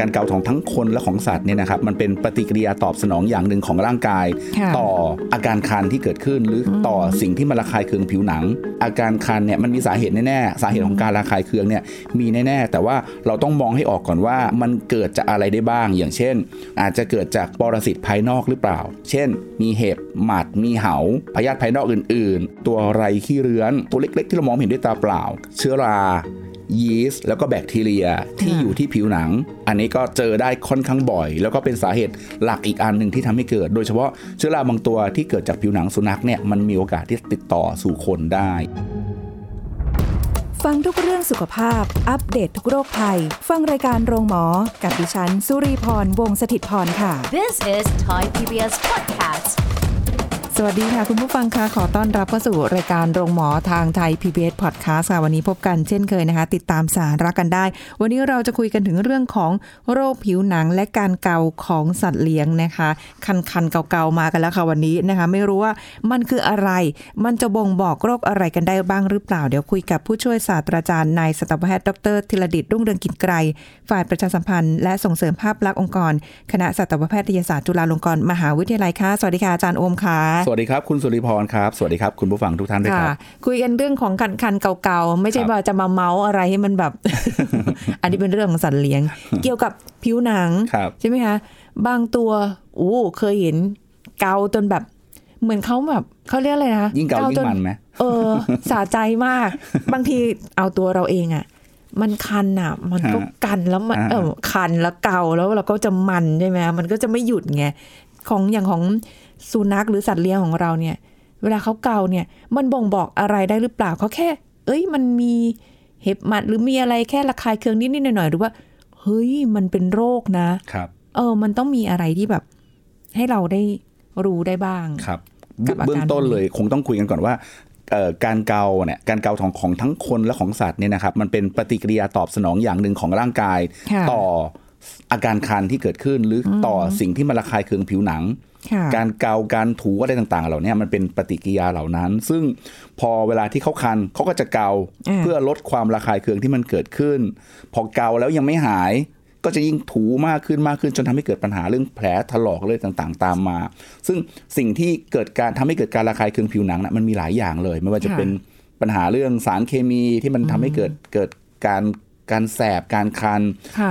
การเกาของทั้งคนและของสัตว์เนี่ยนะครับมันเป็นปฏิกิริยาตอบสนองอย่างหนึ่งของร่างกายต่ออาการคันที่เกิดขึ้นหรือต่อสิ่งที่มันระคายเคืองผิวหนังอาการคันเนี่ยมันมีสาเหตุแน่ๆสาเหตุของการระคายเคืองเนี่ยมีแน่ๆแต่ว่าเราต้องมองให้ออกก่อนว่ามันเกิดจากอะไรได้บ้างอย่างเช่นอาจจะเกิดจากปรสิตภายนอกหรือเปล่าเช่นมีเห็บหมัดมีเหาพยาธิภายนอกอื่นๆตัวไรขี้เรื้อนตัวเล็กๆที่เรามองเห็นด้วยตาเปล่าเชื้อรายีสต์แล้วก็แบคทีเรียที่อยู่ที่ผิวหนังอันนี้ก็เจอได้ค่อนข้างบ่อยแล้วก็เป็นสาเหตุหลักอีกอันหนึ่งที่ทำให้เกิดโดยเฉพาะเชื้อราบางตัวที่เกิดจากผิวหนังสุนัขเนี่ยมันมีโอกาสที่ติดต่อสู่คนได้ฟังทุกเรื่องสุขภาพอัปเดต ทุกโรคภัยฟังรายการโรงหมอกับดิฉันสุรีพรวงศ์สถิตพรค่ะ This is Thai PBS podcastสวัสดีค่ะคุณผู้ฟังค่ะขอต้อนรับเข้าสู่รายการโรงหมอทางไทย PBS Podcast ค่ะวันนี้พบกันเช่นเคยนะคะติดตามสาระกันได้วันนี้เราจะคุยกันถึงเรื่องของโรคผิวหนังและการเกาของสัตว์เลี้ยงนะคะคันๆเกาๆมากันแล้วค่ะวันนี้นะคะไม่รู้ว่ามันคืออะไรมันจะบ่งบอกโรคอะไรกันได้บ้างหรือเปล่าเดี๋ยวคุยกับผู้ช่วยศาสตราจารย์นายสัตวแพทย์ดร.ธีรดิษฐ์ รุ่งเรืองกิจไกรฝ่ายประชาสัมพันธ์และส่งเสริมภาพลักษณ์องค์กรคณะสัตวแพทยศาสตร์จุฬาลงกรณ์มหาวิทยาลัยค่ะสวัสดีค่ะอาจารย์โอมค่ะสวัสดีครับคุณสุริพรครับสวัสดีครับคุณผู้ฟังทุกท่านด้วยครับคุยกันเรื่องของคันๆเก่าๆไม่ใช่ว่าจะมาเมาอะไรให้มันแบบ อันนี้เป็นเรื่องของสัตว์เลี้ยง เกี่ยวกับผิวหนังใช่ไหมคะบางตัวเคยเห็นเกาจนแบบเหมือนเขาแบบเขาเรียกอะไรนะยิ่งเกายิ่งมันไหมสะใจมาก บางทีเอาตัวเราเองอ่ะมันคันอ่ะมันก็กันแล้วมันคันแล้วเกาแล้วเราก็จะมันใช่ไหมมันก็จะไม่หยุดไงของอย่างของสุนัขหรือสัตว์เลี้ยงของเราเนี่ยเวลาเขาเกาเนี่ยมันบ่งบอกอะไรได้หรือเปล่าเขาแค่มันมีเห็บหมัดหรือมีอะไรแค่ระคายเคืองนิดๆหน่อยๆหรือว่าเฮ้ยมันเป็นโรคนะครับมันต้องมีอะไรที่แบบให้เราได้รู้ได้บ้างครับเบื้องต้นเลยคงต้องคุยกันก่อนว่าการเกาเนี่ยการเกาของทั้งคนและของสัตว์เนี่ยนะครับมันเป็นปฏิกิริยาตอบสนองอย่างหนึ่งของร่างกายต่ออาการคันที่เกิดขึ้นหรือต่อสิ่งที่มันระคายเคืองผิวหนังการเกาการถูอะไรต่างๆเหล่านี้มันเป็นปฏิกิริยาเหล่านั้นซึ่งพอเวลาที่เขาคันเขาก็จะเกาเพื่อลดความระคายเคืองที่มันเกิดขึ้นพอเกาแล้วยังไม่หายก็จะยิ่งถูมากขึ้นจนทำให้เกิดปัญหาเรื่องแผลถลอกเลยต่างๆตามมาซึ่งสิ่งที่เกิดการทำให้เกิดการระคายเคืองผิวหนังนะมันมีหลายอย่างเลยไม่ว่าจะเป็นปัญหาเรื่องสารเคมีที่มันทำให้เกิดการแสบการคัน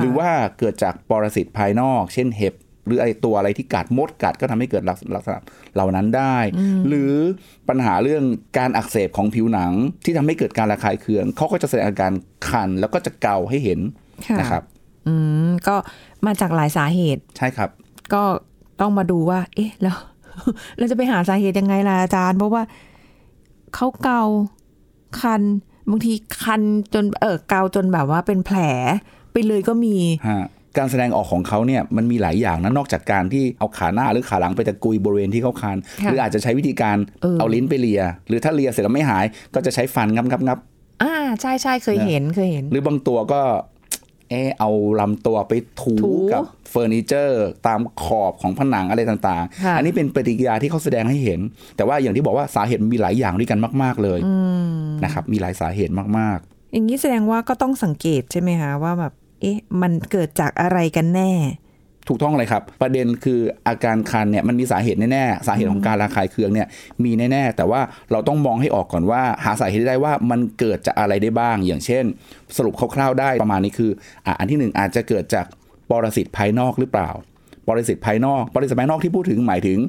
หรือว่าเกิดจากปรสิตภายนอกเช่นเห็บหรือไอตัวอะไรที่กัดมดกัดก็ทำให้เกิดลักษณะเหล่านั้นได้หรือปัญหาเรื่องการอักเสบของผิวหนังที่ทำให้เกิดการระคายเคืองเขาก็จะแสดงอาการคันแล้วก็จะเกาให้เห็นนะครับก็มาจากหลายสาเหตุใช่ครับก็ต้องมาดูว่าแล้วเราจะไปหาสาเหตุยังไงล่ะอาจารย์เพราะว่าเขาเกาคันบางทีคันจนเกาจนแบบว่าเป็นแผลไปเลยก็มีการแสดงออกของเขาเนี่ยมันมีหลายอย่างนะนอกจากการที่เอาขาหน้าหรือขาหลังไปตะกุยบริเวณที่เขาคันหรืออาจจะใช้วิธีการเอาลิ้นไปเลียหรือถ้าเลียเสร็จแล้วไม่หายก็จะใช้ฟันงับๆใช่เคยเห็นหรือบางตัวก็เอาลำตัวไปถูกับเฟอร์นิเจอร์ตามขอบของผนังอะไรต่างๆอันนี้เป็นปฏิกิริยาที่เขาแสดงให้เห็นแต่ว่าอย่างที่บอกว่าสาเหตุมีหลายอย่างด้วยกันมากๆเลยนะครับมีหลายสาเหตุมากๆอย่างนี้แสดงว่าก็ต้องสังเกตใช่ไหมคะว่าแบบมันเกิดจากอะไรกันแน่ถูกต้องเลยครับประเด็นคืออาการคันเนี่ยมันมีสาเหตุแน่ๆสาเหตุของการระคายเคืองเนี่ยมีแน่ๆแต่ว่าเราต้องมองให้ออกก่อนว่าหาสาเหตุได้ว่ามันเกิดจากอะไรได้บ้างอย่างเช่นสรุปคร่าวๆได้ประมาณนี้คืออันที่หนึ่งอาจจะเกิดจากปรสิตภายนอกหรือเปล่าปรสิตภายนอกที่พูดถึงหมายถึง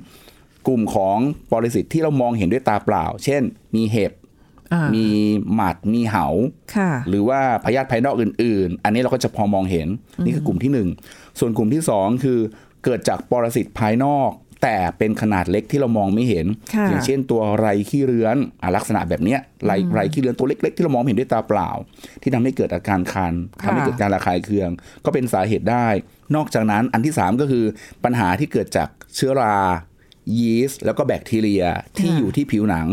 กลุ่มของปรสิตที่เรามองเห็นด้วยตาเปล่าเช่นมีเห็บมีหมัดมีเหาหรือว่าพยาธิภายนอกอื่นๆอันนี้เราก็จะพอมองเห็นนี่คือกลุ่มที่1ส่วนกลุ่มที่2คือเกิดจากปรสิตภายนอกแต่เป็นขนาดเล็กที่เรามองไม่เห็นอย่างเช่นตัวไรขี้เรื้อนลักษณะแบบนี้ไรขี้เรื้อนตัวเล็กๆที่เรามองเห็นด้วยตาเปล่าที่ทำให้เกิดอาการคันทำให้เกิดการระคายเคืองก็เป็นสาเหตุได้นอกจากนั้นอันที่3ก็คือปัญหาที่เกิดจากเชื้อรายีสต์แล้วก็แบคทีเรียที่อยู่ที่ผิวหนัง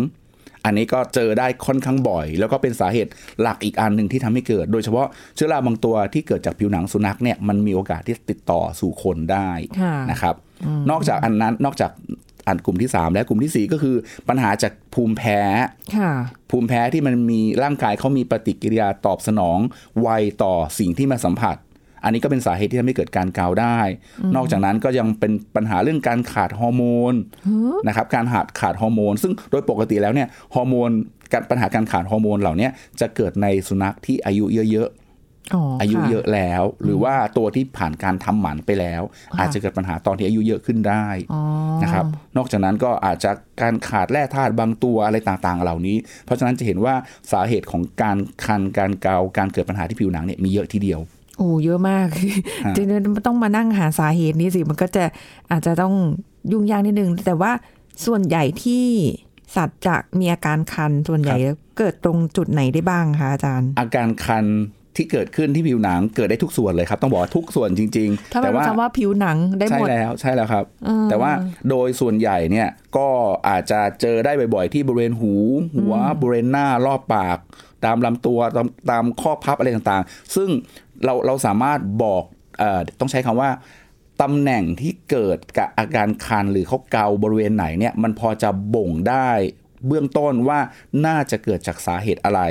อันนี้ก็เจอได้ค่อนข้างบ่อยแล้วก็เป็นสาเหตุหลักอีกอันหนึ่งที่ทำให้เกิดโดยเฉพาะเชื้อราบางตัวที่เกิดจากผิวหนังสุนัขเนี่ยมันมีโอกาสที่ติดต่อสู่คนได้นะครับนอกจากอันนั้นนอกจาก อันกลุ่มที่3และกลุ่มที่4ก็คือปัญหาจากภูมิแพ้ภูมิแพ้ที่มันมีร่างกายเขามีปฏิกิริยาตอบสนองไวต่อสิ่งที่มาสัมผัสอันนี้ก็เป็นสาเหตุที่ทำให้เกิดการกาวได้นอกจากนั้นก็ยังเป็นปัญหาเรื่องการขาดฮอร์โมนนะครับการขาดฮอร์โมนซึ่งโดยปกติแล้วเนี่ยฮอร์โมนปัญหาการขาดฮอร์โมนเหล่านี้จะเกิดในสุนัขที่อายุเยอะๆอายุเยอะแล้วหรือว่าตัวที่ผ่านการทำหมันไปแล้วอาจจะเกิดปัญหาตอนที่อายุเยอะขึ้นได้นะครับนอกจากนั้นก็อาจจะการขาดแร่ธาตุบางตัวอะไรต่างๆเหล่านี้เพราะฉะนั้นจะเห็นว่าสาเหตุของการคันการเกาการเกิดปัญหาที่ผิวหนังเนี่ยมีเยอะทีเดียวโอ้เยอะมากจริงๆต้องมานั่งหาสาเหตุนี้สิมันก็จะอาจจะต้องยุ่งยากนิดนึงแต่ว่าส่วนใหญ่ที่สัตว์จะมีอาการคันส่วนใหญ่เกิดตรงจุดไหนได้บ้างคะอาจารย์อาการคันที่เกิดขึ้นที่ผิวหนังเกิดได้ทุกส่วนเลยครับต้องบอกว่าทุกส่วนจริงๆแต่ว่าคำว่าผิวหนังได้หมดใช่แล้วใช่แล้วครับแต่ว่าโดยส่วนใหญ่เนี่ยก็อาจจะเจอได้บ่อยๆที่บริเวณหูหัวบริเวณหน้ารอบปากตามลำตัวตามข้อพับอะไรต่างๆซึ่งเราสามารถบอกต้องใช้คำว่าตำแหน่งที่เกิดกับอาการคันหรือเขาเกาบริเวณไหนเนี่ยมันพอจะบ่งได้เบื้องต้นว่าน่าจะเกิดจากสาเหตุอะไร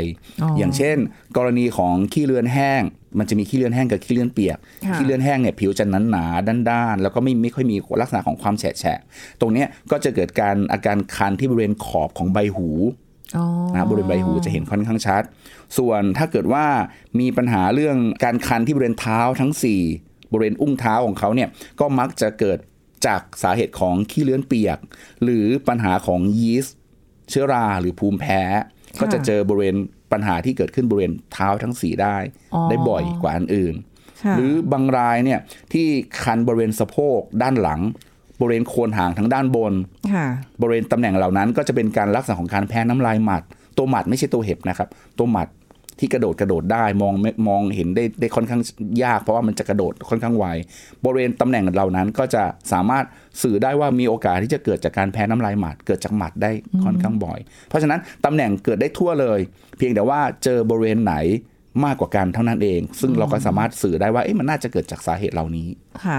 อย่างเช่นกรณีของขี้เลือนแห้งมันจะมีขี้เลือนแห้งกับขี้เลือนเปียกขี้เลือนแห้งเนี่ยผิวจะหนาๆด้านๆแล้วก็ไม่ค่อยมีลักษณะของความแฉะๆตรงนี้ก็จะเกิดการอาการคันที่บริเวณขอบของใบหูนะบริเวณใบหูจะเห็นค่อนข้างชัดส่วนถ้าเกิดว่ามีปัญหาเรื่องการคันที่บริเวณเท้าทั้ง4บริเวณอุ้งเท้าของเขาเนี่ยก็มักจะเกิดจากสาเหตุของขี้เลื้อนเปียกหรือปัญหาของยีสต์เชื้อราหรือภูมิแพ้ก็จะเจอบริเวณปัญหาที่เกิดขึ้นบริเวณเท้าทั้ง4ได้บ่อยกว่าอันอื่นหรือบางรายเนี่ยที่คันบริเวณสะโพกด้านหลังบริเวณโคนหางทางด้านบนบริเวณตำแหน่งเหล่านั้นก็จะเป็นการลักษณะของการแพ้น้ำลายหมัดตัวหมัดไม่ใช่ตัวเห็บนะครับตัวหมัดที่กระโดดได้มองเห็นได้ค่อนข้างยากเพราะว่ามันจะกระโดดค่อนข้างไวบริเวณตำแหน่งเหล่านั้นก็จะสามารถสื่อได้ว่ามีโอกาสที่จะเกิดจากการแพ้น้ำลายหมัดเกิดจากหมัดได้ค่อนข้างบ่อยเพราะฉะนั้นตำแหน่งเกิดได้ทั่วเลยเพียงแต่ว่าเจอบริเวณไหนมากกว่ากันเท่านั้นเองซึ่งเราก็สามารถสื่อได้ว่ามันน่าจะเกิดจากสาเหตุเหล่านี้ค่ะ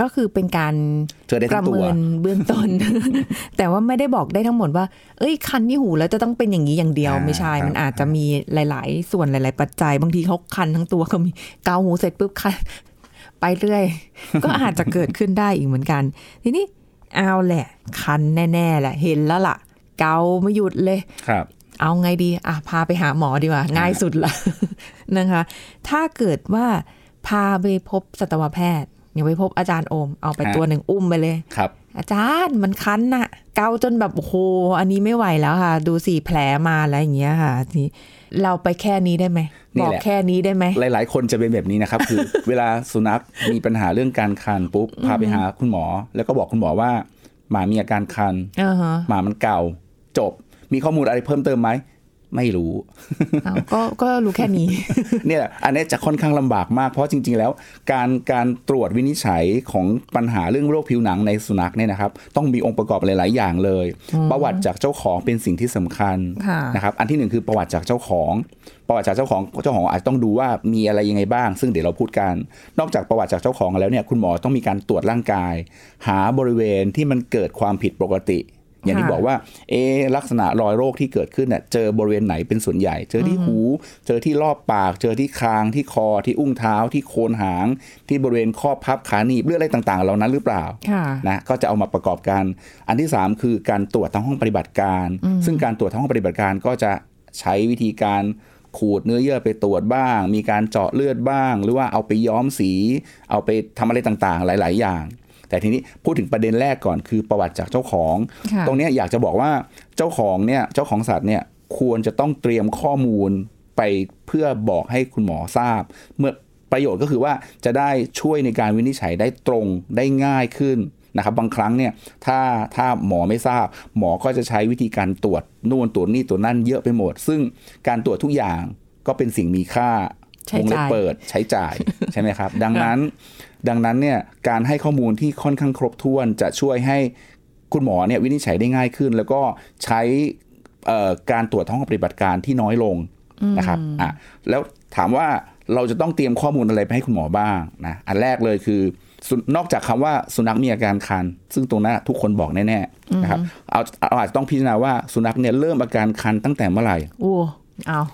ก็คือเป็นการประเมินเบื้องต้น แต่ว่าไม่ได้บอกได้ทั้งหมดว่าคันที่หูแล้วจะต้องเป็นอย่างนี้อย่างเดียวไม่ใช่มันอาจจะมีหลายๆส่วนหลายๆปัจจัยบางทีเขาคันทั้งตัวเขามีเกาหูเสร็จปุ๊บคันไปเรื่อย ก็อาจจะเกิดขึ้นได้อีกเหมือนกันทีนี้เอาแหละคันแน่ๆแหละเห็นแล้วล่ะเกาไม่หยุดเลยครับเอาไงดีพาไปหาหมอดีกว่าง่ายสุดละ นะคะถ้าเกิดว่าพาไปพบสัตวแพทย์อย่าไปพบอาจารย์โอมเอาไปตัวหนึ่งอุ้มไปเลยครับอาจารย์มันคันนะเกาจนแบบโอ้โหอันนี้ไม่ไหวแล้วค่ะดูสิแผลมาแล้วอย่างเงี้ยค่ะนี่เราไปแค่นี้ได้ไหมบอกแค่นี้ได้ไหมหลายๆคนจะเป็นแบบนี้นะครับ คือเวลาสุนัขมีปัญหาเรื่องการคันปุ๊บพาไปหาคุณหมอแล้วก็บอกคุณหมอว่าหมามีอาการคันหมามันเกาจบมีข้อมูลอะไรเพิ่มเติมไหมไม่รู้ ก็รู้แค่นี้ เนี่ยอันนี้จะค่อนข้างลำบากมากเพราะจริงๆแล้วการตรวจวินิจฉัยของปัญหาเรื่องโรคผิวหนังในสุนัขเนี่ยนะครับต้องมีองค์ประกอบหลายๆอย่างเลยประวัติจากเจ้าของเป็นสิ่งที่สำคัญนะครับอันที่หนึ่งคือประวัติจากเจ้าของอาจจะต้องดูว่ามีอะไรยังไงบ้างซึ่งเดี๋ยวเราพูดกันนอกจากประวัติจากเจ้าของแล้วเนี่ยคุณหมอต้องมีการตรวจร่างกายหาบริเวณที่มันเกิดความผิดปกติอย่างที่บอกว่าลักษณะรอยโรคที่เกิดขึ้นเนี่ยเจอบริเวณไหนเป็นส่วนใหญ่เจอที่หูเจอที่รอบปากเจอที่คางที่คอที่อุ้งเท้าที่โคนหางที่บริเวณข้อพับขาหนีบเลือดอะไรต่างๆเหล่านั้นหรือเปล่านะก็จะเอามาประกอบกันอันที่3คือการตรวจทางห้องปฏิบัติการซึ่งการตรวจทางห้องปฏิบัติการก็จะใช้วิธีการขูดเนื้อเยื่อไปตรวจบ้างมีการเจาะเลือดบ้างหรือว่าเอาไปย้อมสีเอาไปทำอะไรต่างๆหลายๆอย่างแต่ทีนี้พูดถึงประเด็นแรกก่อนคือประวัติจากเจ้าของตรงนี้อยากจะบอกว่าเจ้าของสัตว์เนี่ยควรจะต้องเตรียมข้อมูลไปเพื่อบอกให้คุณหมอทราบเมื่อประโยชน์ก็คือว่าจะได้ช่วยในการวินิจฉัยได้ตรงได้ง่ายขึ้นนะครับบางครั้งเนี่ยถ้าหมอไม่ทราบหมอก็จะใช้วิธีการตรวจนู่นตรวจนี่ตรวจนั่นเยอะไปหมดซึ่งการตรวจทุกอย่างก็เป็นสิ่งมีค่าวงเล็บเปิดใช้จ่าย ใช่ไหมครับดังนั้นเนี่ยการให้ข้อมูลที่ค่อนข้างครบถ้วนจะช่วยให้คุณหมอเนี่ยวินิจฉัยได้ง่ายขึ้นแล้วก็ใช้การตรวจห้องปฏิบัติการที่น้อยลงนะครับแล้วถามว่าเราจะต้องเตรียมข้อมูลอะไรไปให้คุณหมอบ้างนะอันแรกเลยคือ นอกจากคำว่าสุนัขมีอาการคันซึ่งตรงนั้นทุกคนบอกแน่ๆนะครับเอาอาจจะต้องพิจารณาว่าสุนัขเนี่ยเริ่มอาการคันตั้งแต่เมื่อไหร่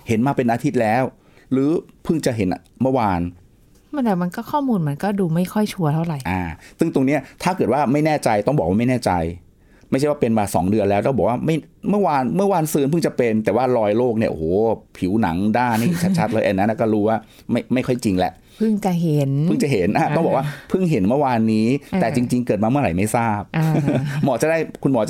เห็นมาเป็นอาทิตย์แล้วหรือเพิ่งจะเห็นเมื่อวานแต่มันก็ข้อมูลมันก็ดูไม่ค่อยชัวร์เท่าไหร่ซึ่งตรงนี้ถ้าเกิดว่าไม่แน่ใจต้องบอกว่าไม่แน่ใจไม่ใช่ว่าเป็นมา2เดือนแล้วต้องบอกว่าไม่เมื่อวานซืนเพิ่งจะเป็นแต่ว่ารอยโรคเนี่ยโอ้โหผิวหนังด้านนี่ชัดๆเลยอันนั้นก็รู้ว่าไม่ค่อยจริงแหละเพิ่งจะเห็นต้องบอกว่าเพิ่งเห็นเมื่อวานนี้แต่จริงๆเกิดมาเมื่อไหร่ไม่ทราบคุณหมอจะ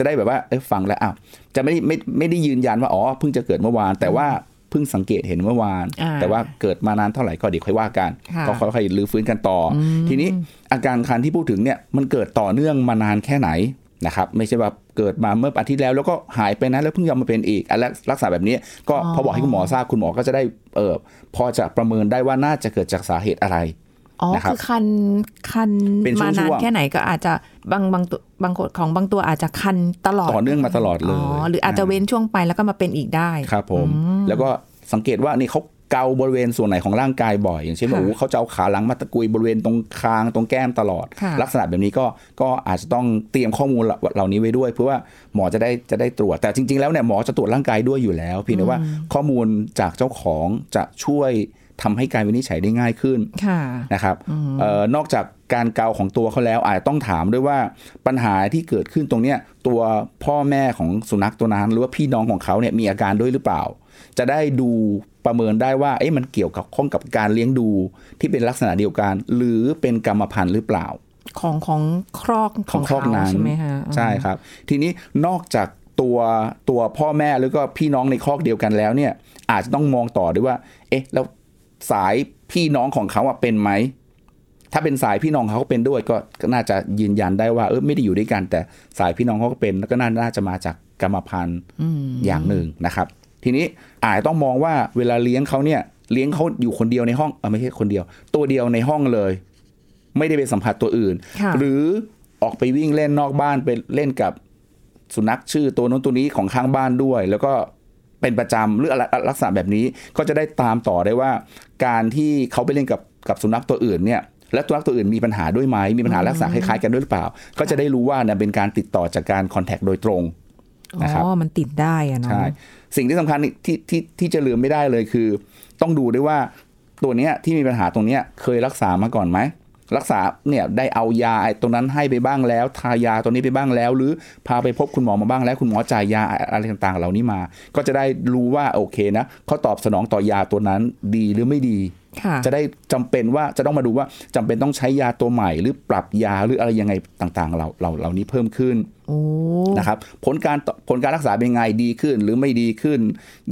ได้แบบว่าฟังแล้วอ้าวจะไม่ได้ยืนยันว่าอ๋อเพิ่งจะเกิดเมื่อวานแต่ว่าเพิ่งสังเกตเห็นเมื่อวานแต่ว่าเกิดมานานเท่าไหร่ก็เดี๋ยวค่อยว่ากันก็ค่อยๆรื้อฟื้นกันต่อทีนี้อาการคันที่พูดถึงเนี่ยมันเกิดต่อเนื่องมานานแค่ไหนนะครับไม่ใช่ว่าเกิดมาเมื่ออาทิตย์แล้วแล้วก็หายไปนะแล้วเพิ่งยอมมาเป็นอีกอันรักษาแบบนี้ก็พอบอกให้คุณหมอทราบคุณหมอก็จะได้พอจะประเมินได้ว่าน่าจะเกิดจากสาเหตุอะไรนะครับคือคันมานานแค่ไหนก็อาจจะบางคนของบางตัวอาจจะคันตลอดต่อเนื่องมาตลอดเลยหรืออาจจะเว้นช่วงไปแล้วก็มาเป็นอีกได้ครับผมแล้วก็สังเกตว่านี่เขาเกาบริเวณส่วนไหนของร่างกายบ่อยอย่างเช่นว่าเขาจะเอาขาหลังมาตะกุยบริเวณตรงคางตรงแก้มตลอดลักษณะแบบนี้ก็อาจจะต้องเตรียมข้อมูลเหล่านี้ไว้ด้วยเพื่อว่าหมอจะได้ตรวจแต่จริงๆแล้วเนี่ยหมอจะตรวจร่างกายด้วยอยู่แล้วเพียงแต่ว่าข้อมูลจากเจ้าของจะช่วยทำให้การวินิจฉัยได้ง่ายขึ้นนะครับนอกจากการเกาของตัวเขาแล้วอาจต้องถามด้วยว่าปัญหาที่เกิดขึ้นตรงเนี้ยตัวพ่อแม่ของสุนัขตัวนั้นหรือว่าพี่น้องของเขาเนี่ยมีอาการด้วยหรือเปล่าจะได้ดูประเมินได้ว่าเอ๊ะมันเกี่ยวกับข้องกับการเลี้ยงดูที่เป็นลักษณะเดียวกันหรือเป็นกรรมพันธุ์หรือเปล่าของครอกของครอกนั้นใช่ไหมคะใช่ครับทีนี้นอกจากตัวพ่อแม่หรือก็พี่น้องในครอกเดียวกันแล้วเนี่ยอาจจะต้องมองต่อด้วยว่าเอ๊ะแล้วสายพี่น้องของเขาเป็นไหมถ้าเป็นสายพี่น้องเขาเป็นด้วยก็น่าจะยืนยันได้ว่าไม่ได้อยู่ด้วยกันแต่สายพี่น้องเขาก็เป็นแล้วก็น่าจะมาจากกรรมพันธุ์อย่างหนึ่งนะครับทีนี้อาจต้องมองว่าเวลาเลี้ยงเขาเนี่ยเลี้ยงเขาอยู่คนเดียวในห้องไม่ใช่คนเดียวตัวเดียวในห้องเลยไม่ได้ไปสัมผัสตัวอื่นหรือออกไปวิ่งเล่นนอกบ้านไปเล่นกับสุนัขชื่อตัวนู้นตัวนี้ของข้างบ้านด้วยแล้วก็เป็นประจำหรือลักษณะแบบนี้ก็จะได้ตามต่อได้ว่าการที่เขาไปเล่นกับสุนัขตัวอื่นเนี่ยและสุนัขตัวอื่นมีปัญหาด้วยไหมมีปัญหาลักษณะคล้ายๆกันด้วยหรือเปล่าก็จะได้รู้ว่าเนี่ยเป็นการติดต่อจากการคอนแทคโดยตรงนะครับมันติดได้อะเนาะใช่สิ่งที่สำคัญที่จะลืมไม่ได้เลยคือต้องดูด้วยว่าตัวเนี้ยที่มีปัญหาตรงเนี้ยเคยรักษามาก่อนไหมรักษาเนี่ยได้เอายาตรงนั้นให้ไปบ้างแล้วทายาตัวนี้ไปบ้างแล้วหรือพาไปพบคุณหมอมาบ้างแล้วคุณหมอจ่ายยาอะไรต่างๆเหล่านี้มาก็จะได้รู้ว่าโอเคนะเขาตอบสนองต่อยาตัวนั้นดีหรือไม่ดีจะได้จำเป็นว่าจะต้องมาดูว่าจำเป็นต้องใช้ยาตัวใหม่หรือปรับยาหรืออะไรยังไงต่างๆเหล่านี้เพิ่มขึ้นนะครับผลการรักษาเป็นไงดีขึ้นหรือไม่ดีขึ้น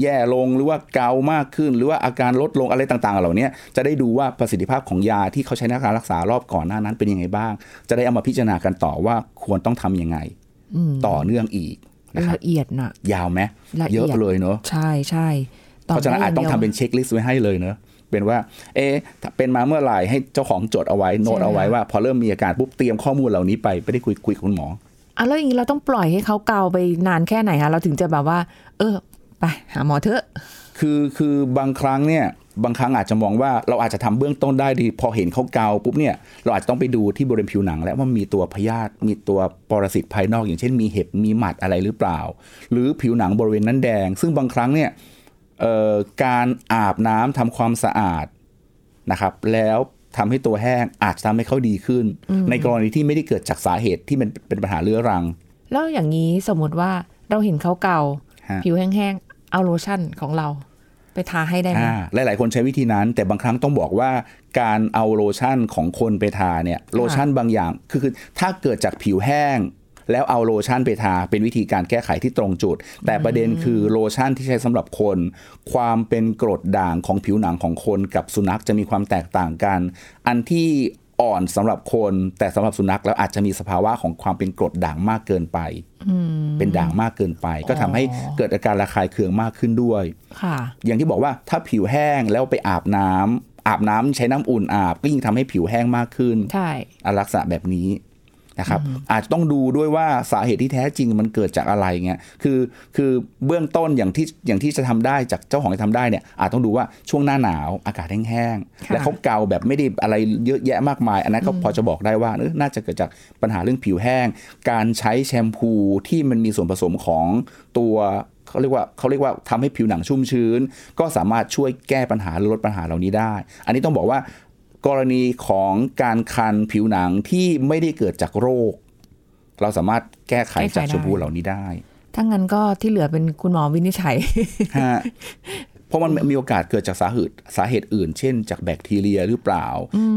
แย่ลงหรือว่าเกามากขึ้นหรือว่าอาการลดลงอะไรต่างๆเหล่านี้จะได้ดูว่าประสิทธิภาพของยาที่เขาใช้ในการรักษารอบก่อนหน้านั้นเป็นยังไงบ้างจะได้เอามาพิจารณากันต่อว่าควรต้องทำยังไงต่อเนื่องอีกละเอียดนะยาวไหมเยอะเลยเนอะใช่ใช่เพราะฉะนั้นอาจต้องทำเป็นเช็คลิสต์ไว้ให้เลยเนอะเป็นว่าเป็นมาเมื่อไหร่ให้เจ้าของจดเอาไว้โน้ตเอาไว้ว่าพอเริ่มมีอาการปุ๊บเตรียมข้อมูลเหล่านี้ไปได้คุยกับคุณหมอแล้วอย่างนี้เราต้องปล่อยให้เขาเกาไปนานแค่ไหนคะเราถึงจะแบบว่าไปหาหมอเถอะคือบางครั้งเนี่ยบางครั้งอาจจะมองว่าเราอาจจะทำเบื้องต้นได้ดีพอเห็นเขาเกาปุ๊บเนี่ยเราอาจจะต้องไปดูที่บริเวณผิวหนังแล้วว่ามีตัวพยาธิมีตัวปรสิตภายนอกอย่างเช่นมีเห็บมีหมัดอะไรหรือเปล่าหรือผิวหนังบริเวณนั้นแดงซึ่งบางครั้งเนี่ยการอาบน้ำทำความสะอาดนะครับแล้วทำให้ตัวแห้งอาจจะทำให้เขาดีขึ้นในกรณีที่ไม่ได้เกิดจากสาเหตุที่มันเป็นปัญหาเรื้อรังแล้วอย่างนี้สมมติว่าเราเห็นเขาเกาผิวแห้งๆเอาโลชั่นของเราไปทาให้ได้ไหมหลายคนใช้วิธีนั้นแต่บางครั้งต้องบอกว่าการเอาโลชั่นของคนไปทาเนี่ยโลชั่นบางอย่างคือถ้าเกิดจากผิวแห้งแล้วเอาโลชั่นไปทาเป็นวิธีการแก้ไขที่ตรงจุดแต่ประเด็นคือโลชั่นที่ใช้สำหรับคนความเป็นกรดด่างของผิวหนังของคนกับสุนัขจะมีความแตกต่างกันอันที่อ่อนสำหรับคนแต่สำหรับสุนัขแล้วอาจจะมีสภาวะของความเป็นกรดด่างมากเกินไปเป็นด่างมากเกินไปก็ทำให้เกิดอาการระคายเคืองมากขึ้นด้วยอย่างที่บอกว่าถ้าผิวแห้งแล้วไปอาบน้ำใช้น้ำอุ่นอาบก็ยิ่งทำให้ผิวแห้งมากขึ้นลักษณะแบบนี้ นะครับอาจจะต้องดูด้วยว่าสาเหตุที่แท้จริงมันเกิดจากอะไรเงี้ยคือเบื้องต้นอย่างที่จะทำได้จากเจ้าของจะทำได้เนี่ยอาจต้องดูว่าช่วงหน้าหนาวอากาศแห้งๆและเขาเกาแบบไม่ได้อะไรเยอะแยะมากมายอันนั้นก็พอจะบอกได้ว่าน่าจะเกิดจากปัญหาเรื่องผิวแห้งการใช้แชมพูที่มันมีส่วนผสมของตัวเขาเรียกว่าทำให้ผิวหนังชุ่มชื้นก็สามารถช่วยแก้ปัญหาลดปัญหาเหล่านี้ได้อันนี้ต้องบอกว่ากรณีของการคันผิวหนังที่ไม่ได้เกิดจากโรคเราสามารถแก้ไขจากแชมพูเหล่านี้ได้ถ้างั้นก็ที่เหลือเป็นคุณหมอวินิจฉัยเพราะมันมีโอกาสเกิดจากสาเหตุอื่นเช่นจากแบคทีเรียหรือเปล่า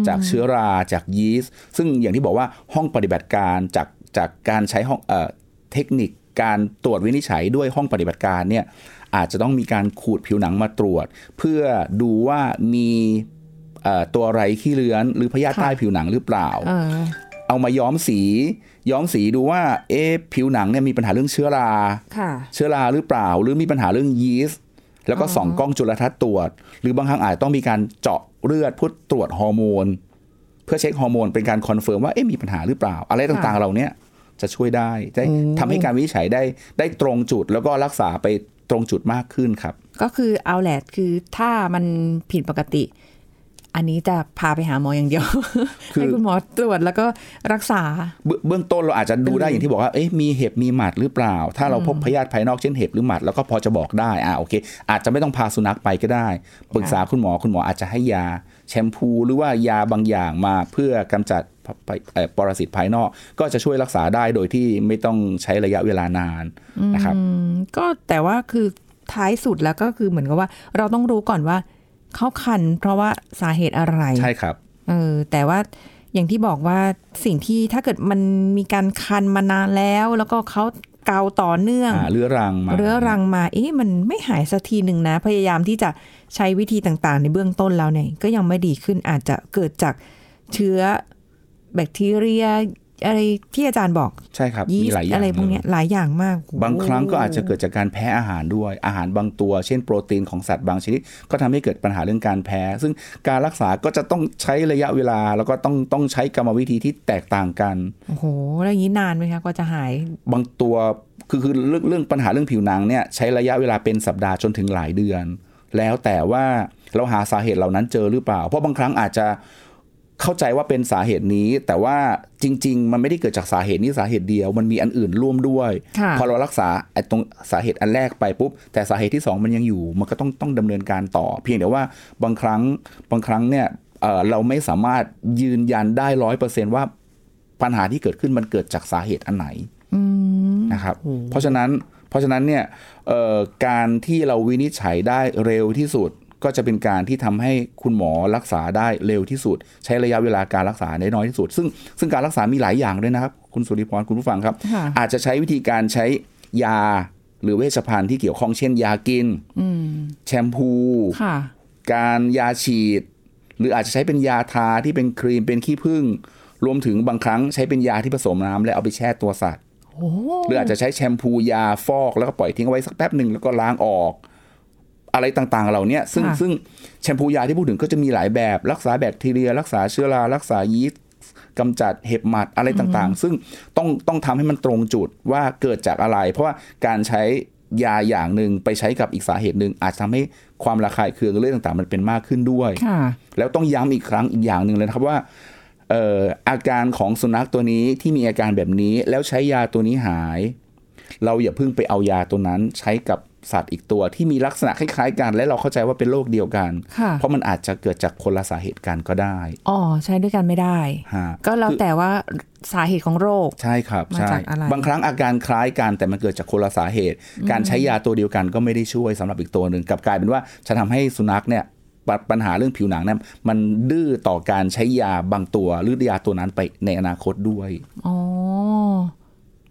จากเชื้อราจากยีสต์ซึ่งอย่างที่บอกว่าห้องปฏิบัติการจากการใช้ห้องเทคนิคการตรวจวินิจฉัยด้วยห้องปฏิบัติการเนี่ยอาจจะต้องมีการขูดผิวหนังมาตรวจเพื่อดูว่ามีตัวอะไรขี้เลื้อนหรือพยาธิใต้ผิวหนังหรือเปล่าเอามาย้อมสีดูว่าผิวหนังเนี่ยมีปัญหาเรื่องเชื้อราหรือเปล่าหรือมีปัญหาเรื่องยีสต์แล้วก็ส่องกล้องจุลทรรศน์ตรวจหรือบางครั้งอาจต้องมีการเจาะเลือดเพื่อตรวจฮอร์โมนเพื่อเช็คฮอร์โมนเป็นการคอนเฟิร์มว่ามีปัญหาหรือเปล่าอะไรต่างๆเราเนี่ยจะช่วยได้ทำให้การวินิจฉัยได้ตรงจุดแล้วก็รักษาไปตรงจุดมากขึ้นครับก็คือเอาแหละคือถ้ามันผิดปกติอันนี้จะพาไปหาหมออย่างเดียวให้คุณหมอตรวจแล้วก็รักษาเบื้องต้นเราอาจจะดูได้อย่างที่บอกว่ามีเห็บมีหมัดหรือเปล่าถ้าเราพบพยาธิภายนอกเช่นเห็บหรือหมัดแล้วก็พอจะบอกได้โอเคอาจจะไม่ต้องพาสุนัขไปก็ได้ปรึกษาคุณหมออาจจะให้ยาแชมพูหรือว่ายาบางอย่างมาเพื่อกำจัดปรสิตภายนอกก็จะช่วยรักษาได้โดยที่ไม่ต้องใช้ระยะเวลานานนะครับก็แต่ว่าคือท้ายสุดแล้วก็คือเหมือนกับว่าเราต้องรู้ก่อนว่าเขาคันเพราะว่าสาเหตุอะไรใช่ครับแต่ว่าอย่างที่บอกว่าสิ่งที่ถ้าเกิดมันมีการคันมานานแล้วแล้วก็เขาเกาต่อเนื่องเรื้อรังมามันไม่หายสักทีหนึ่งนะพยายามที่จะใช้วิธีต่างๆในเบื้องต้นแล้วเนี่ยก็ยังไม่ดีขึ้นอาจจะเกิดจากเชื้อแบคทีเรียอะไรที่อาจารย์บอกใช่ครับมีหลายอย่างอะไรพวกนี้หลายอย่างมากบางครั้งก็อาจจะเกิดจากการแพ้อาหารด้วยอาหารบางตัวเช่นโปรตีนของสัตว์บางชนิดก็ทำให้เกิดปัญหาเรื่องการแพ้ซึ่งการรักษาก็จะต้องใช้ระยะเวลาแล้วก็ต้องใช้กรรมวิธีที่แตกต่างกันโอ้โหแล้วอย่างนี้นานไหมคะกว่าจะหายบางตัวคือเรื่องปัญหาเรื่องผิวหนังเนี่ยใช้ระยะเวลาเป็นสัปดาห์จนถึงหลายเดือนแล้วแต่ว่าเราหาสาเหตุเหล่านั้นเจอหรือเปล่าเพราะบางครั้งอาจจะเข้าใจว่าเป็นสาเหตุนี้แต่ว่าจริงๆมันไม่ได้เกิดจากสาเหตุนี้สาเหตุเดียวมันมีอันอื่นร่วมด้วยพอเรารักษาตรงสาเหตุอันแรกไปปุ๊บแต่สาเหตุที่2มันยังอยู่มันก็ต้องดำเนินการต่อเพียงแต่ว่าบางครั้งเนี่ยเราไม่สามารถยืนยันได้ 100% ว่าปัญหาที่เกิดขึ้นมันเกิดจากสาเหตุอันไหนนะครับเพราะฉะนั้นเนี่ยการที่เราวินิจฉัยได้เร็วที่สุดก็จะเป็นการที่ทำให้คุณหมอรักษาได้เร็วที่สุดใช้ระยะเวลาการรักษาได้น้อยที่สุดซึ่งการรักษามีหลายอย่างด้วยนะครับคุณสุริพรคุณผู้ฟังครับอาจจะใช้วิธีการใช้ยาหรือเวชภัณฑ์ที่เกี่ยวข้องเช่นยากินแชมพูการยาฉีดหรืออาจจะใช้เป็นยาทาที่เป็นครีมเป็นขี้ผึ้งรวมถึงบางครั้งใช้เป็นยาที่ผสมน้ำและเอาไปแช่ตัวสัตว์หรืออาจจะใช้แชมพูยาฟอกแล้วก็ปล่อยทิ้งไว้สักแป๊บนึงแล้วก็ล้างออกอะไรต่างๆเหล่านี้ซึ่งแชมพูยาที่พูดถึงก็จะมีหลายแบบรักษาแบคทีเรียรักษาเชื้อรารักษายีสต์กำจัดเห็บหมัดอะไรต่างๆซึ่งต้องทำให้มันตรงจุดว่าเกิดจากอะไรเพราะว่าการใช้ยาอย่างนึงไปใช้กับอีกสาเหตุนึงอาจทำให้ความระคายเคืองเรื่องต่างๆมันเป็นมากขึ้นด้วยแล้วต้องย้ำอีกอย่างนึงเลยนะครับว่าอาการของสุนัขตัวนี้ที่มีอาการแบบนี้แล้วใช้ยาตัวนี้หายเราอย่าเพิ่งไปเอายาตัวนั้นใช้กับสัตว์อีกตัวที่มีลักษณะคล้ายๆกันและเราเข้าใจว่าเป็นโรคเดียวกันเพราะมันอาจจะเกิดจากคนละสาเหตุกันก็ได้อ๋อใช้ด้วยกันไม่ได้ก็แล้วแต่ว่าสาเหตุของโรคใช่ครับมาจากอะไรบางครั้งอาการคล้ายกันแต่มันเกิดจากคนละสาเหตุการใช้ยาตัวเดียวกันก็ไม่ได้ช่วยสำหรับอีกตัวนึงกลับกลายเป็นว่าจะทำให้สุนัขเนี่ยปัญหาเรื่องผิวหนังเนี่ยมันดื้อต่อการใช้ยาบางตัวหรือยาตัวนั้นไปในอนาคตด้วยอ๋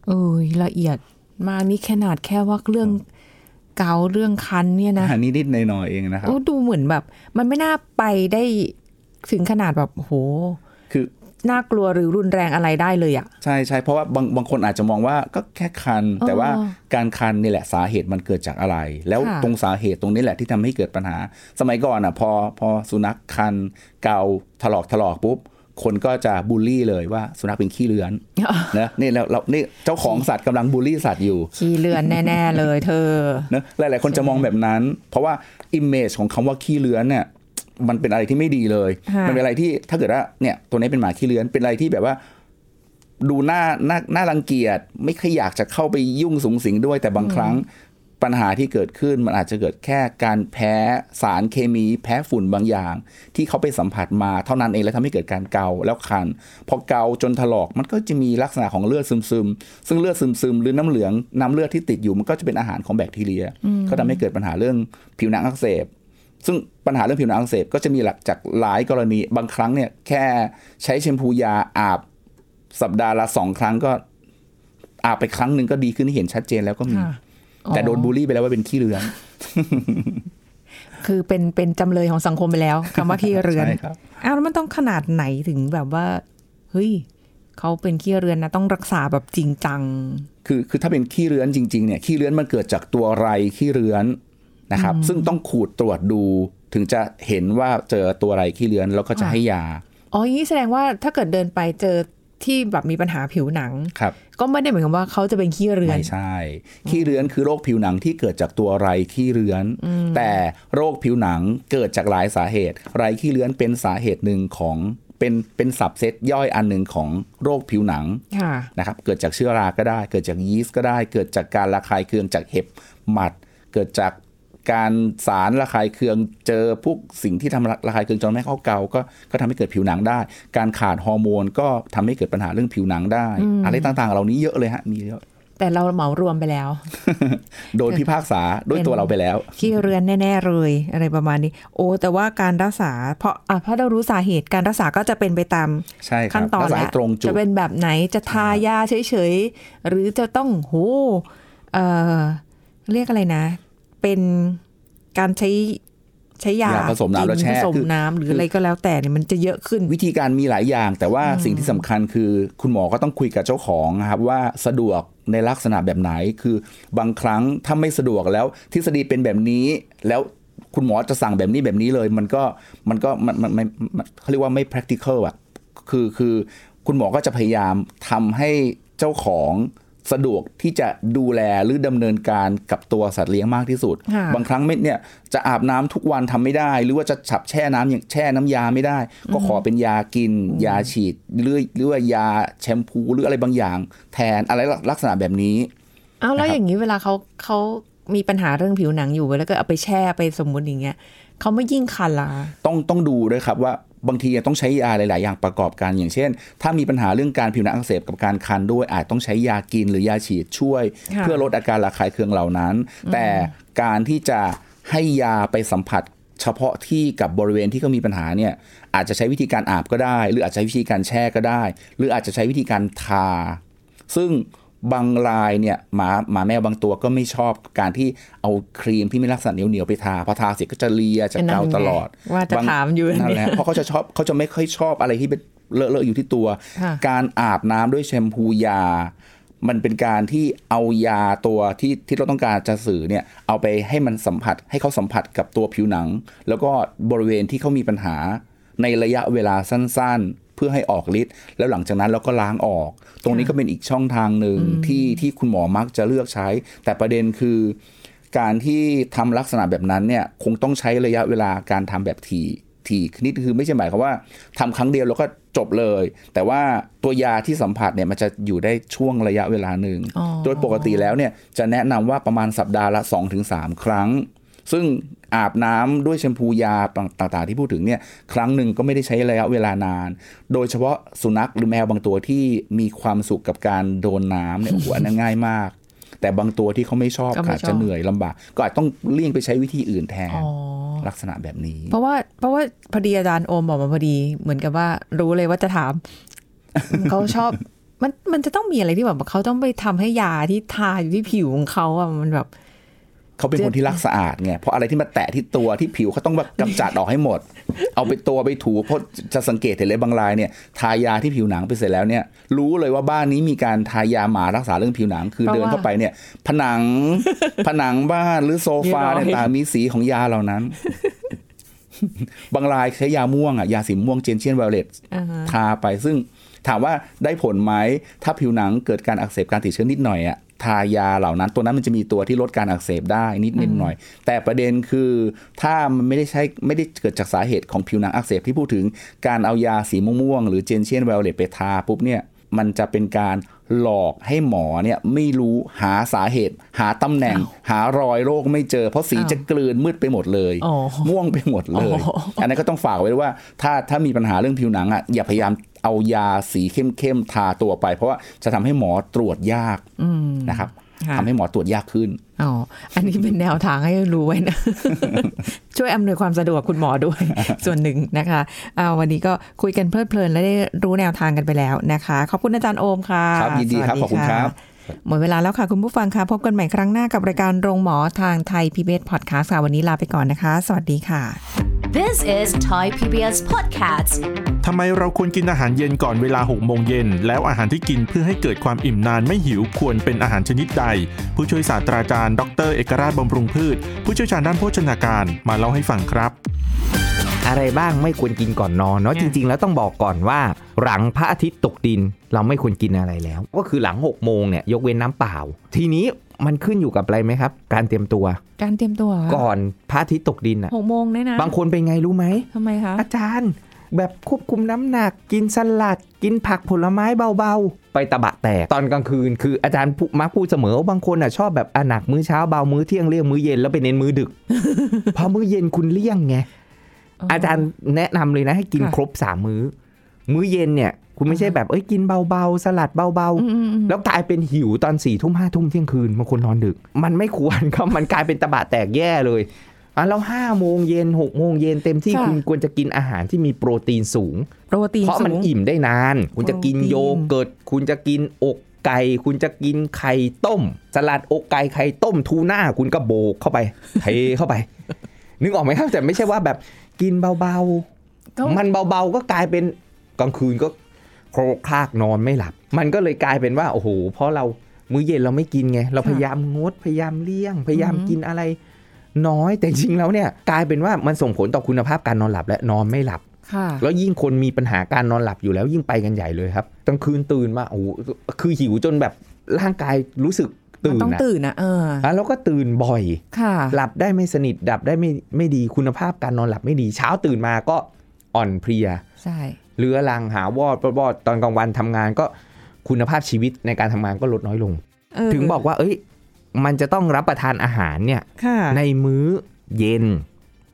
อละเอียดมานี่ขนาดแค่ว่าเรื่องเกาเรื่องคันเนี่ยนะนิดๆหน่อยๆเองนะครับดูเหมือนแบบมันไม่น่าไปได้ถึงขนาดแบบโหคือน่ากลัวหรือรุนแรงอะไรได้เลยอ่ะใช่ๆเพราะว่าบางคนอาจจะมองว่าก็แค่คันแต่ว่าการคันนี่แหละสาเหตุมันเกิดจากอะไรแล้วตรงสาเหตุตรงนี้แหละที่ทำให้เกิดปัญหาสมัยก่อนอ่ะพอสุนัขคันเกาถลอกปุ๊บ คนก็จะบูลลี่เลยว่าสุนัขเป็นขี้เลื้อนนะนี่แล้วเรานี่เจ้าของสัตว์กำลังบูลลี่สัตว์อยู่ขี้เลื้อนแน่ๆเลยเธอนะหลายๆคนจะมองแบบนั้นเพราะว่าอิมเมจของคำว่าขี้เลื้อนเนี่ยมันเป็นอะไรที่ไม่ดีเลยมันเป็นอะไรที่ถ้าเกิดว่าเนี่ยตัวนี้เป็นหมาขี้เลื้อนเป็นอะไรที่แบบว่าดูน่ารังเกียจไม่ค่อยอยากจะเข้าไปยุ่งสุงสิงด้วยแต่บางครั้งปัญหาที่เกิดขึ้นมันอาจจะเกิดแค่การแพ้สารเคมีแพ้ฝุ่นบางอย่างที่เขาไปสัมผัสมาเท่านั้นเองแล้วทำให้เกิดการเกาแล้วคันพอเกาจนถลอกมันก็จะมีลักษณะของเลือดซึมๆซึ่งเลือดซึมๆหรือน้ำเหลืองน้ำเลือดที่ติดอยู่มันก็จะเป็นอาหารของแบคทีเรียก็ทำให้เกิดปัญหาเรื่องผิวหนังอักเสบซึ่งปัญหาเรื่องผิวหนังอักเสบก็จะมีหลักจากหลายกรณีบางครั้งเนี่ยแค่ใช้แชมพูยาอาบสัปดาห์ละ2ครั้งก็อาบไปครั้งนึงก็ดีขึ้นที่เห็นชัดเจนแล้วก็มีแต่โดนบูลลี่ไปแล้วว่าเป็นขี้เรือนคือเป็นจำเลยของสังคมไปแล้วคำว่าขี้เรือนอ้าวแล้วมันต้องขนาดไหนถึงแบบว่าเฮ้ยเขาเป็นขี้เรือนนะต้องรักษาแบบจริงจังคือถ้าเป็นขี้เรือนจริงๆเนี่ยขี้เรือนมันเกิดจากตัวไรขี้เรือนนะครับซึ่งต้องขูดตรวจดูถึงจะเห็นว่าเจอตัวไรขี้เรือนแล้วก็จะให้ยาอ๋ออย่างนี้แสดงว่าถ้าเกิดเดินไปเจอที่แบบมีปัญหาผิวหนังก็ไม่ได้หมายความว่าเขาจะเป็นขี้เรือนไม่ใช่ขี้เรือนคือโรคผิวหนังที่เกิดจากตัวไรขี้เรือนแต่โรคผิวหนังเกิดจากหลายสาเหตุไรขี้เรือนเป็นสาเหตุหนึ่งของเป็นสับเซตย่อยอันหนึ่งของโรคผิวหนังนะครับเกิดจากเชื้อราก็ได้เกิดจากยีสต์ก็ได้เกิดจากการระคายเคืองจากเห็บหมัดเกิดจากการสารระคายเคืองเจอพวกสิ่งที่ทำระคายเคืองจนแม้เขาเกาก็ทำให้เกิดผิวหนังได้การขาดฮอร์โมนก็ทำให้เกิดปัญหาเรื่องผิวหนังได้อะไรต่างๆเหล่านี้เยอะเลยฮะมีเยอะแต่เราเหมารวมไปแล้ว โดนพิพากษาด้วยตัวเราไปแล้วขี้เรือนแน่ๆเลยอะไรประมาณนี้โอ้แต่ว่าการรักษาเพราะเรารู้สาเหตุการรักษาก็จะเป็นไปตามขั้นตอนและจะเป็นแบบไหนจะทายาเฉยๆหรือจะต้องโหเรียกอะไรนะเป็นการใช้ยาผสมน้ำแล้วแช่ผสมน้ำหรืออะไรก็แล้วแต่เนี่ยมันจะเยอะขึ้นวิธีการมีหลายอย่างแต่ว่าสิ่งที่สำคัญคือคุณหมอก็ต้องคุยกับเจ้าของนะครับว่าสะดวกในลักษณะแบบไหนคือบางครั้งถ้าไม่สะดวกแล้วทฤษฎีเป็นแบบนี้แล้วคุณหมอจะสั่งแบบนี้เลยมันเขาเรียกว่าไม่ practical อ่ะคือคุณหมอก็จะพยายามทำให้เจ้าของสะดวกที่จะดูแลหรือดำเนินการกับตัวสัตว์เลี้ยงมากที่สุดบางครั้งเนี่ยจะอาบน้ำทุกวันทำไม่ได้หรือว่าจะฉับแช่น้ำอย่างแช่น้ำยาไม่ได้ก็ขอเป็นยากินยาฉีดหรือว่ายาแชมพูหรืออะไรบางอย่างแทนอะไรลักษณะแบบนี้อ้าวแล้วอย่างนี้เวลาเขามีปัญหาเรื่องผิวหนังอยู่แล้วก็เอาไปแช่ไปสมมุติอย่างเงี้ยเขาไม่ยิ่งคันล่ะต้องดูด้วยครับว่าบางทีต้องใช้ยาหลายๆอย่างประกอบกันอย่างเช่นถ้ามีปัญหาเรื่องการผิวหนังอักเสบกับการคันด้วยอาจต้องใช้ยากินหรือยาฉีดช่วยเพื่อลดอาการระคายเคืองเหล่านั้นแต่การที่จะให้ยาไปสัมผัสเฉพาะที่กับบริเวณที่เขามีปัญหาเนี่ยอาจจะใช้วิธีการอาบก็ได้หรืออาจจะใช้วิธีการแช่ก็ได้หรืออาจจะใช้วิธีการทาซึ่งบางรายเนี่ยหมาแมวบางตัวก็ไม่ชอบการที่เอาครีมที่มีลักษณะเหนียวๆไปทาพอทาเสร็จก็จะเลียจะเกาตลอดว่าจะถามอยู่เนี่ยเพราะเขาจะไม่ค่อยชอบอะไรที่เป็นเลอะๆอยู่ที่ตัวการอาบน้ำด้วยแชมพูยามันเป็นการที่เอายาตัวที่เราต้องการจะสื่อเนี่ยเอาไปให้มันสัมผัสให้เขาสัมผัสกับตัวผิวหนังแล้วก็บริเวณที่เขามีปัญหาในระยะเวลาสั้นๆเพื่อให้ออกฤทธิ์แล้วหลังจากนั้นเราก็ล้างออกตรงนี้ก็เป็นอีกช่องทางหนึ่งที่คุณหมอมักจะเลือกใช้แต่ประเด็นคือการที่ทำลักษณะแบบนั้นเนี่ยคงต้องใช้ระยะเวลาการทำแบบถี่นี่คือไม่ใช่หมายความว่าทำครั้งเดียวแล้วก็จบเลยแต่ว่าตัวยาที่สัมผัสเนี่ยมันจะอยู่ได้ช่วงระยะเวลาหนึ่งโดยปกติแล้วเนี่ยจะแนะนำว่าประมาณสัปดาห์ละ 2-3 ครั้งซึ่งอาบน้ำด้วยแชมพูยาต่างๆที่พูดถึงเนี่ยครั้งหนึ่งก็ไม่ได้ใช้ระยะเวลานานโดยเฉพาะสุนัขหรือแมวบางตัวที่มีความสุขกับการโดนน้ำเนี่ย อันนั้นง่ายมากแต่บางตัวที่เขาไม่ชอบอาจจะเหนื่อยลำบากก็อาจต้องเลี่ยงไปใช้วิธีอื่นแทนลักษณะแบบนี้เพราะว่าพอดีอาจารย์โอมบอกมาพอดีเหมือนกับว่ารู้เลยว่าจะถาม เขาชอบมันจะต้องมีอะไรที่แบบเขาต้องไปทำให้ยาที่ทาอยู่ที่ผิวของเขาอะมันแบบเขาเป็นคนที่รักสะอาดไงเพราะอะไรที่มาแตะที่ตัวที่ผิวเขาต้องแบบกำจัดออกให้หมดเอาไปตัวไปถูเพราะจะสังเกตเห็นเลยบางรายเนี่ยทายาที่ผิวหนังไปเสร็จแล้วเนี่ยรู้เลยว่าบ้านนี้มีการทายาหมารักษาเรื่องผิวหนังคือเดินเข้าไปเนี่ยผนังบ้านหรือโซฟาเนี่ยต่างมีสีของยาเหล่านั้น บางรายใช้ยาม่วงอ่ะยาสีม่วงเจนเชียนไวโอเลตทาไปซึ่งถามว่าได้ผลไหมถ้าผิวหนังเกิดการอักเสบการติดเชื้อนิดหน่อยอ่ะทายาเหล่านั้นตัวนั้นมันจะมีตัวที่ลดการอักเสบได้นิดๆหน่อยแต่ประเด็นคือถ้ามันไม่ได้เกิดจากสาเหตุของผิวหนังอักเสบที่พูดถึงการเอายาสีม่วงๆหรือเจนเชียนไวโอเลตไปทาปุ๊บเนี่ยมันจะเป็นการหลอกให้หมอเนี่ยไม่รู้หาสาเหตุหาตำแหน่งหารอยโรคไม่เจอเพราะสีจะกลืนมืดไปหมดเลยม่วงไปหมดเลยอันนั้นก็ต้องฝากไว้ด้วยว่าถ้ามีปัญหาเรื่องผิวหนังอ่ะอย่าพยายามเอายาสีเข้มๆทาตัวไปเพราะว่าจะทำให้หมอตรวจยากนะครับทำให้หมอตรวจยากขึ้นอ๋ออันนี้เป็นแนวทางให้รู้ไว้นะ ช่วยอำนวยความสะดวกคุณหมอด้วย ส่วนหนึ่งนะคะวันนี้ก็คุยกันเพลิดเพลินและได้รู้แนวทางกันไปแล้วนะคะขอบคุณอาจารย์โอมค่ะครับยินดีครับขอบคุณครับหมดเวลาแล้วค่ะคุณผู้ฟังค่ะพบกันใหม่ครั้งหน้ากับรายการโรงหมอทางไทย PBS Podcast ค่ะวันนี้ลาไปก่อนนะคะสวัสดีค่ะ This is Thai PBS Podcast ทำไมเราควรกินอาหารเย็นก่อนเวลา 18:00 นแล้วอาหารที่กินเพื่อให้เกิดความอิ่มนานไม่หิวควรเป็นอาหารชนิดใดผู้ช่วยศาสตราจารย์ดรเอกราชบำรุงพืชผู้เชี่ยวชาญด้านโภชนาการมาเล่าให้ฟังครับอะไรบ้างไม่ควรกินก่อนนอนเนาะจริงๆแล้วต้องบอกก่อนว่าหลังพระอาทิตย์ตกดินเราไม่ควรกินอะไรแล้วก็คือหลัง 18:00 นเนี่ยยกเว้นน้ำเปล่าทีนี้มันขึ้นอยู่กับอะไรไหมครับการเตรียมตัวก่อนพระอาทิตย์ตกดินอ่ะ 18:00 นเนี่ยนะบางคนเป็นไงรู้ไหมทำไมคะอาจารย์แบบควบคุมน้ำหนักกินสลัดกินผักผลไม้เบาๆไปตะบะแตกตอนกลางคืนคืออาจารย์มักพูดเสมอบางคนอ่ะชอบแบบหนักมื้อเช้าเบามื้อเที่ยงเลี่ยงมื้อเย็นแล้วไปเน้นมื้อดึก พอมื้อเย็นคุณเลี่ยงไงอาจารย์แนะนำเลยนะให้กินครบ3มื้อมื้อเย็นเนี่ยคุณไม่ใช่แบบเอ้ยกินเบาๆสลัดเบาๆแล้วกลายเป็นหิวตอน 4 ทุ่ม 5 ทุ่มเที่ยงคืนบางคนนอนดึกมันไม่ควรครับมันกลายเป็นตะบะแตกแย่เลยอ่ะแล้ว 5:00 น 6:00 นเต็มที่คุณควรจะกินอาหารที่มีโปรตีนสูงเพราะมันอิ่มได้นานคุณจะกินโยเกิร์ตคุณจะกินอกไก่คุณจะกินไข่ต้มสลัดอกไก่ไข่ต้มทูน่าคุณก็โบกเข้าไปเทเข้าไปนึกออกไหมครับแต่ไม่ใช่ว่าแบบกินเบาๆมันเบาๆก็กลายเป็นกลางคืนก็โครกคลากนอนไม่หลับมันก็เลยกลายเป็นว่าโอ้โหเพราะเรามื้อเย็นเราไม่กินไงเราพยายามงดพยายามเลี่ยงพยายามกินอะไรน้อยแต่จริงแล้วเนี่ยกลายเป็นว่ามันส่งผลต่อคุณภาพการนอนหลับและนอนไม่หลับแล้วยิ่งคนมีปัญหาการนอนหลับอยู่แล้วยิ่งไปกันใหญ่เลยครับกลางคืนตื่นมาโอ้โหคือหิวจนแบบร่างกายรู้สึกตื่นนะแล้วก็ตื่นบ่อยหลับได้ไม่สนิทดับได้ไม่ดีคุณภาพการนอนหลับไม่ดีเช้าตื่นมาก็อ่อนเพลียใช่เลื้อรังหาวอดบอดตอนกลางวันทำงานก็คุณภาพชีวิตในการทำงานก็ลดน้อยลงถึงบอกว่าเอ้ยมันจะต้องรับประทานอาหารเนี่ยในมื้อเย็น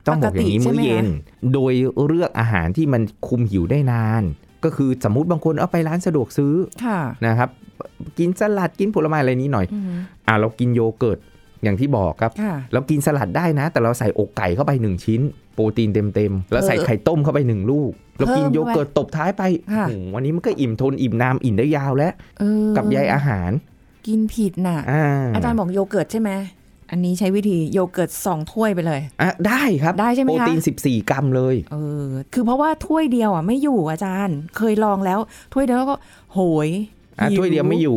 ต้องบอกอย่างนี้มื้อเย็นโดยเลือกอาหารที่มันคุมหิวได้นานก็คือสมมุติบางคนเอาไปร้านสะดวกซื้อนะครับกินสลัดกินผลไม้อะไรนี้หน่อยเรากินโยเกิร์ตอย่างที่บอกครับเรากินสลัดได้นะแต่เราใส่อกไก่เข้าไป1ชิ้นโปรตีนเต็มแล้วใส่ไข่ต้มเข้าไป1ลูกเรากินโยเกิร์ตตบท้ายไปวันนี้มันก็อิ่มทนอิ่มนามอิ่มได้ยาวแล้วกับใยอาหารกินผิดน่ะอาจารย์บอกโยเกิร์ตใช่ไหมอันนี้ใช้วิธีโยเกิร์ต2ถ้วยไปเลยได้ครับได้ใช่ไหมคะโปรตีน14 กรัมเลยคือเพราะว่าถ้วยเดียวอ่ะไม่อยู่อาจารย์เคยลองแล้วถ้วยเดียวก็โหยถ้วยเดียวไม่อยู่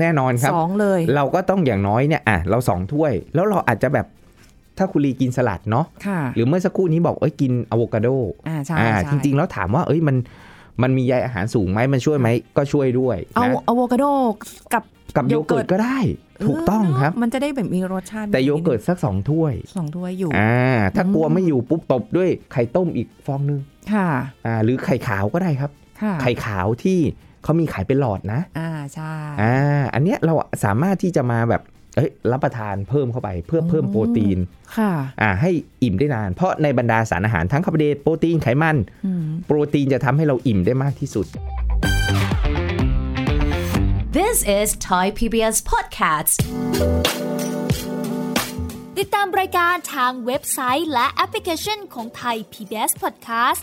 แน่นอนครับ2เลยเราก็ต้องอย่างน้อยเนี่ยเรา2ถ้วยแล้วเราอาจจะแบบถ้าคุณลีกินสลัดเนาะหรือเมื่อสักครู่นี้บอกเอ้ยกินอะโวคาโดใช่จริงๆแล้วถามว่าเอ้ยมันมีใยอาหารสูงไหมมันช่วยไหมก็ช่วยด้วยเอาอะโวคาโดกับโยเกิร์ตก็ได้ถูกต้องครับมันจะได้แบบมีรสชาติแต่โยเกิร์ตสัก2ถ้วยอยู่ถ้ากลัวไม่อยู่ปุ๊บตบด้วยไข่ต้มอีกฟองนึงค่ะหรือไข่ขาวก็ได้ครับไข่ขาวที่เขามีขายเป็นหลอดนะใช่อันเนี้ยเราสามารถที่จะมาแบบรับประทานเพิ่มเข้าไปเพื่อเพิ่มโปรตีนค่ะให้อิ่มได้นานเพราะในบรรดาสารอาหารทั้งคาร์โบไฮเดรตโปรตีนไขมันโปรตีนจะทำให้เราอิ่มได้มากที่สุดThis is Thai PBS Podcast ติดตามรายการทางเว็บไซต์และแอปพลิเคชันของ Thai PBS Podcast